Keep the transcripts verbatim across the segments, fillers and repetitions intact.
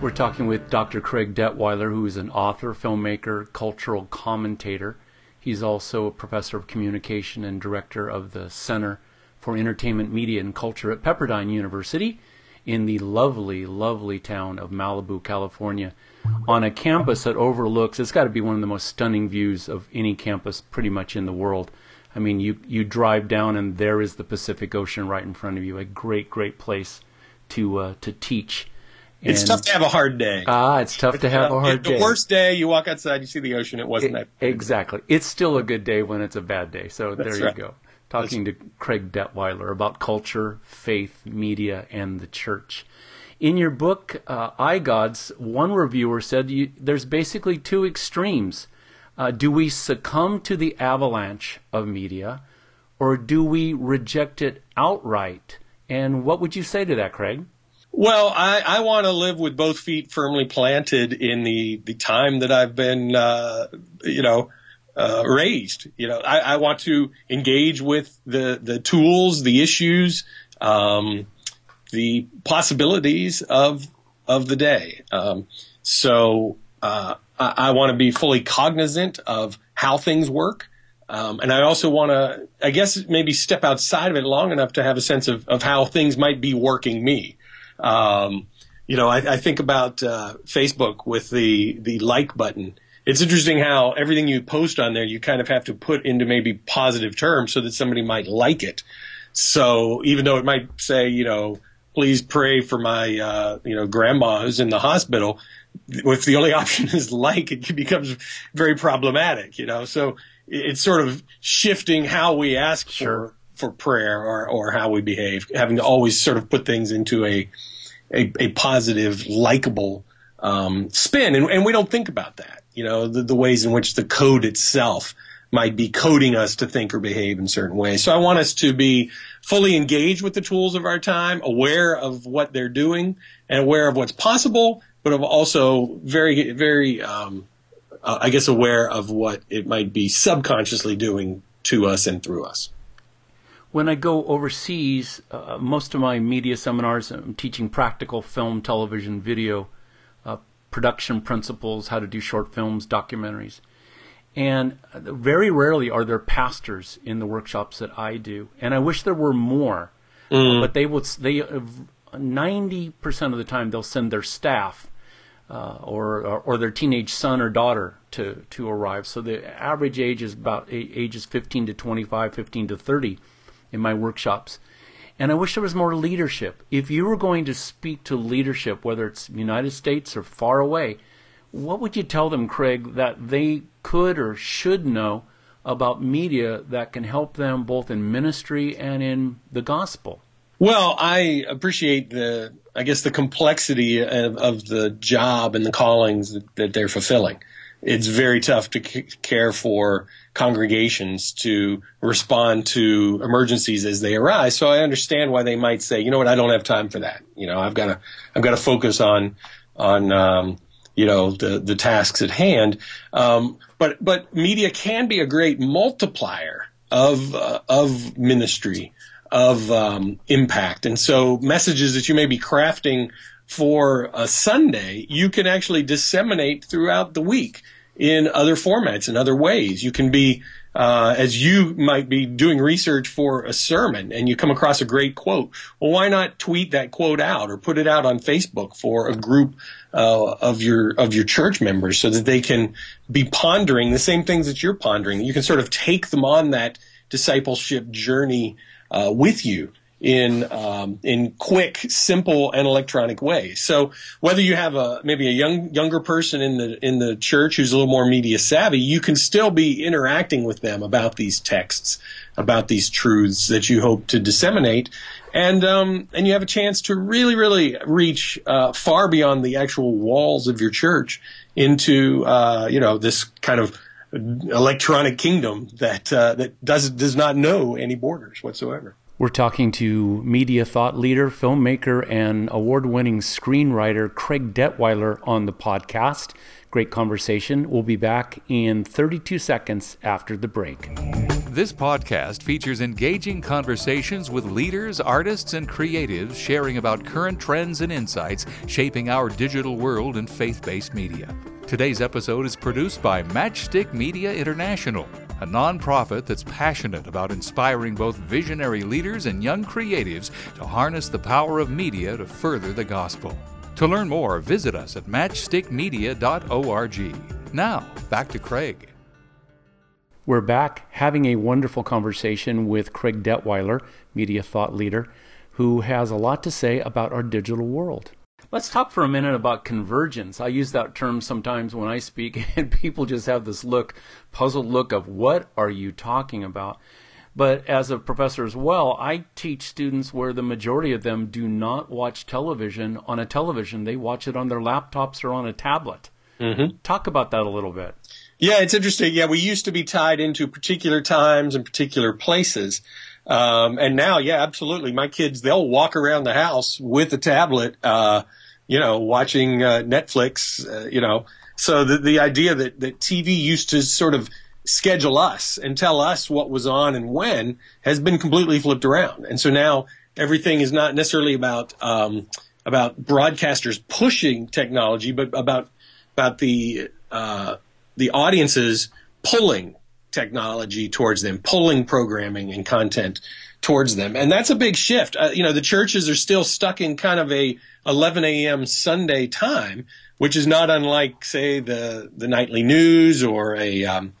We're talking with Doctor Craig Detweiler, who is an author, filmmaker, cultural commentator. He's also a professor of communication and director of the Center for Entertainment, Media, and Culture at Pepperdine University in the lovely, lovely town of Malibu, California, on a campus that overlooks, it's got to be one of the most stunning views of any campus pretty much in the world. I mean, you, you drive down and there is the Pacific Ocean right in front of you, a great, great place to uh, to teach. And it's tough to have a hard day. Ah, it's tough to have a hard day. The worst day, you walk outside, you see the ocean, it wasn't that bad. Exactly. It's still a good day when it's a bad day. So there you go. Talking to Craig Detweiler about culture, faith, media, and the church. In your book, uh, iGods, one reviewer said you, there's basically two extremes. Uh, do we succumb to the avalanche of media, or do we reject it outright? And what would you say to that, Craig? Well, I, I want to live with both feet firmly planted in the, the time that I've been, uh, you know, uh, raised. You know, I, I want to engage with the, the tools, the issues, um, the possibilities of of the day. Um, so uh, I, I want to be fully cognizant of how things work. Um, and I also want to, I guess, maybe step outside of it long enough to have a sense of, of how things might be working me. Um, you know, I, I think about uh, Facebook with the, the like button. It's interesting how everything you post on there, you kind of have to put into maybe positive terms so that somebody might like it. So even though it might say, you know, please pray for my, uh, you know, grandma who's in the hospital, if the only option is like, it becomes very problematic, you know. So it's sort of shifting how we ask for for prayer or, or how we behave, having to always sort of put things into a a, a positive, likable um, spin. And, and we don't think about that, you know, the, the ways in which the code itself might be coding us to think or behave in certain ways. So I want us to be fully engaged with the tools of our time, aware of what they're doing and aware of what's possible, but also very, very, um, uh, I guess, aware of what it might be subconsciously doing to us and through us. When I go overseas, uh, most of my media seminars, I'm teaching practical film, television, video, uh, production principles, how to do short films, documentaries. And very rarely are there pastors in the workshops that I do. And I wish there were more. Mm. Uh, but they will, they, uh, ninety percent of the time, they'll send their staff uh, or, or or their teenage son or daughter to, to arrive. So the average age is about ages fifteen to twenty-five, fifteen to thirty. In my workshops. And I wish there was more leadership. If you were going to speak to leadership, whether it's United States or far away, what would you tell them, Craig, that they could or should know about media that can help them both in ministry and in the gospel? Well, I appreciate the, I guess, the complexity of, of the job and the callings that, that they're fulfilling. It's very tough to c- care for congregations to respond to emergencies as they arise. So I understand why they might say, you know what, I don't have time for that. You know, I've got to, I've got to focus on, on, um, you know, the, the tasks at hand. Um, but, but media can be a great multiplier of, uh, of ministry, of, um, impact. And so messages that you may be crafting for a Sunday, you can actually disseminate throughout the week in other formats, in other ways. You can be, uh, as you might be doing research for a sermon and you come across a great quote. Well, why not tweet that quote out or put it out on Facebook for a group, uh, of your, of your church members so that they can be pondering the same things that you're pondering. You can sort of take them on that discipleship journey, uh, with you. in um, in quick, simple, and electronic way. So whether you have a maybe a young younger person in the in the church who's a little more media savvy, you can still be interacting with them about these texts, about these truths that you hope to disseminate. And um, and you have a chance to really, really reach uh, far beyond the actual walls of your church into, uh, you know, this kind of electronic kingdom that uh, that does does not know any borders whatsoever. We're talking to media thought leader, filmmaker, and award-winning screenwriter Craig Detweiler on the podcast. Great conversation. We'll be back in thirty-two seconds after the break. This podcast features engaging conversations with leaders, artists, and creatives sharing about current trends and insights shaping our digital world and faith-based media. Today's episode is produced by Matchstick Media International, a nonprofit that's passionate about inspiring both visionary leaders and young creatives to harness the power of media to further the gospel. To learn more, visit us at matchstick media dot org. Now, back to Craig. We're back having a wonderful conversation with Craig Detweiler, media thought leader, who has a lot to say about our digital world. Let's talk for a minute about convergence. I use that term sometimes when I speak, and people just have this look, puzzled look of what are you talking about? But as a professor as well, I teach students where the majority of them do not watch television on a television. They watch it on their laptops or on a tablet. Mm-hmm. Talk about that a little bit. Yeah, it's interesting. Yeah, we used to be tied into particular times and particular places. Um, and now, yeah, absolutely. My kids, they'll walk around the house with a tablet, uh, you know, watching uh, Netflix, uh, you know. So the, the idea that, that T V used to sort of schedule us and tell us what was on and when has been completely flipped around. And so now everything is not necessarily about um, about broadcasters pushing technology, but about about the uh, the audiences pulling technology towards them, pulling programming and content towards them. And that's a big shift. Uh, you know, the churches are still stuck in kind of a eleven a.m. Sunday time, which is not unlike, say, the, the nightly news or a, um,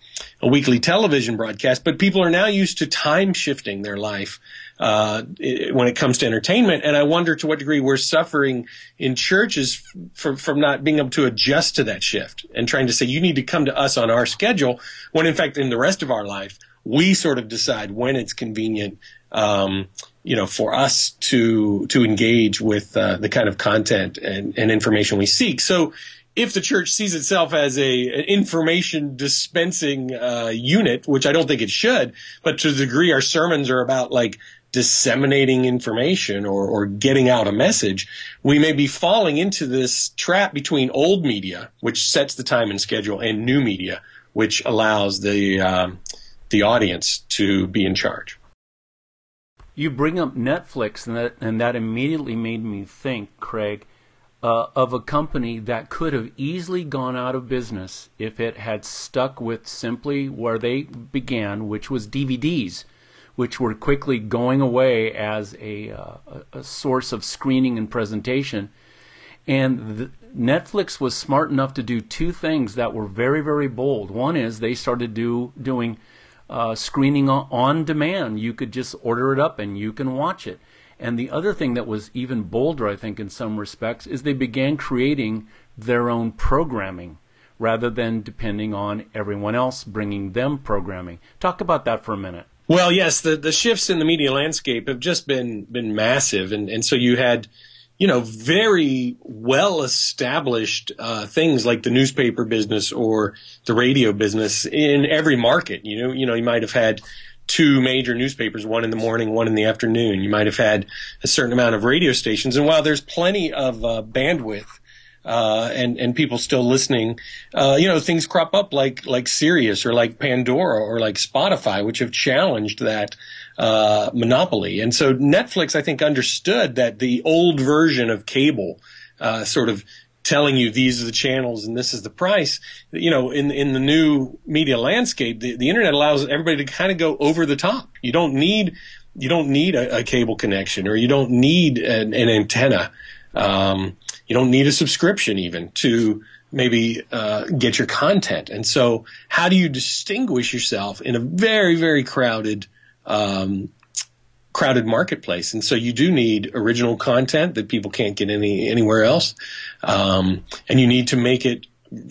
a weekly television broadcast. But people are now used to time shifting their life uh, it, when it comes to entertainment. And I wonder to what degree we're suffering in churches from, from not being able to adjust to that shift and trying to say, you need to come to us on our schedule, when in fact in the rest of our life, we sort of decide when it's convenient, um, you know, for us to to engage with uh, the kind of content and, and information we seek. So if the church sees itself as a an information dispensing uh, unit, which I don't think it should, but to the degree our sermons are about like disseminating information or, or getting out a message, we may be falling into this trap between old media, which sets the time and schedule, and new media, which allows the um, the audience to be in charge. You bring up Netflix, and that, and that immediately made me think, Craig, uh, of a company that could have easily gone out of business if it had stuck with simply where they began, which was D V Ds, which were quickly going away as a, uh, a source of screening and presentation. And the, Netflix was smart enough to do two things that were very, very bold. One is they started do, doing... Uh, screening on, on demand. You could just order it up and you can watch it. And the other thing that was even bolder, I think, in some respects, is they began creating their own programming rather than depending on everyone else bringing them programming. Talk about that for a minute. Well, yes, the, the shifts in the media landscape have just been been massive. And, and so you had, you know, very well-established uh, things like the newspaper business or the radio business in every market. You know, you know, you might have had two major newspapers, one in the morning, one in the afternoon. You might have had a certain amount of radio stations. And while there's plenty of uh, bandwidth uh, and, and people still listening, uh, you know, things crop up like, like Sirius or like Pandora or like Spotify, which have challenged that Uh, monopoly. And so Netflix, I think, understood that the old version of cable, uh, sort of telling you these are the channels and this is the price, you know, in, in the new media landscape, the, the internet allows everybody to kind of go over the top. You don't need, you don't need a, a cable connection, or you don't need an, an antenna. Um, you don't need a subscription even to maybe uh, get your content. And so how do you distinguish yourself in a very, very crowded Um, crowded marketplace? And so you do need original content that people can't get any anywhere else, um, and you need to make it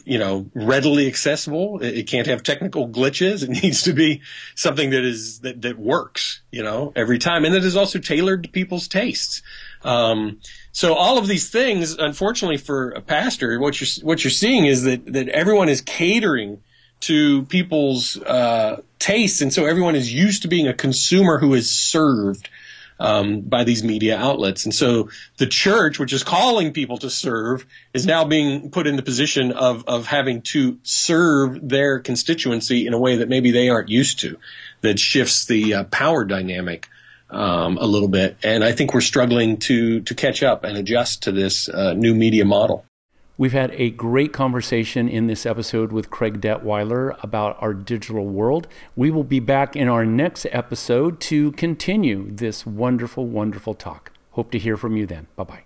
you know, readily accessible. It, it can't have technical glitches. It needs to be something that is that, that works, you know, every time. And it is also tailored to people's tastes. Um, so all of these things, unfortunately for a pastor, what you're, what you're seeing is that, that everyone is catering to people's uh, tastes. And so everyone is used to being a consumer who is served Um, by these media outlets. And so the church, which is calling people to serve, is now being put in the position of, of having to serve their constituency in a way that maybe they aren't used to, that shifts the uh, power dynamic um, a little bit. And I think we're struggling to, to catch up and adjust to this uh, new media model. We've had a great conversation in this episode with Craig Detweiler about our digital world. We will be back in our next episode to continue this wonderful, wonderful talk. Hope to hear from you then. Bye-bye.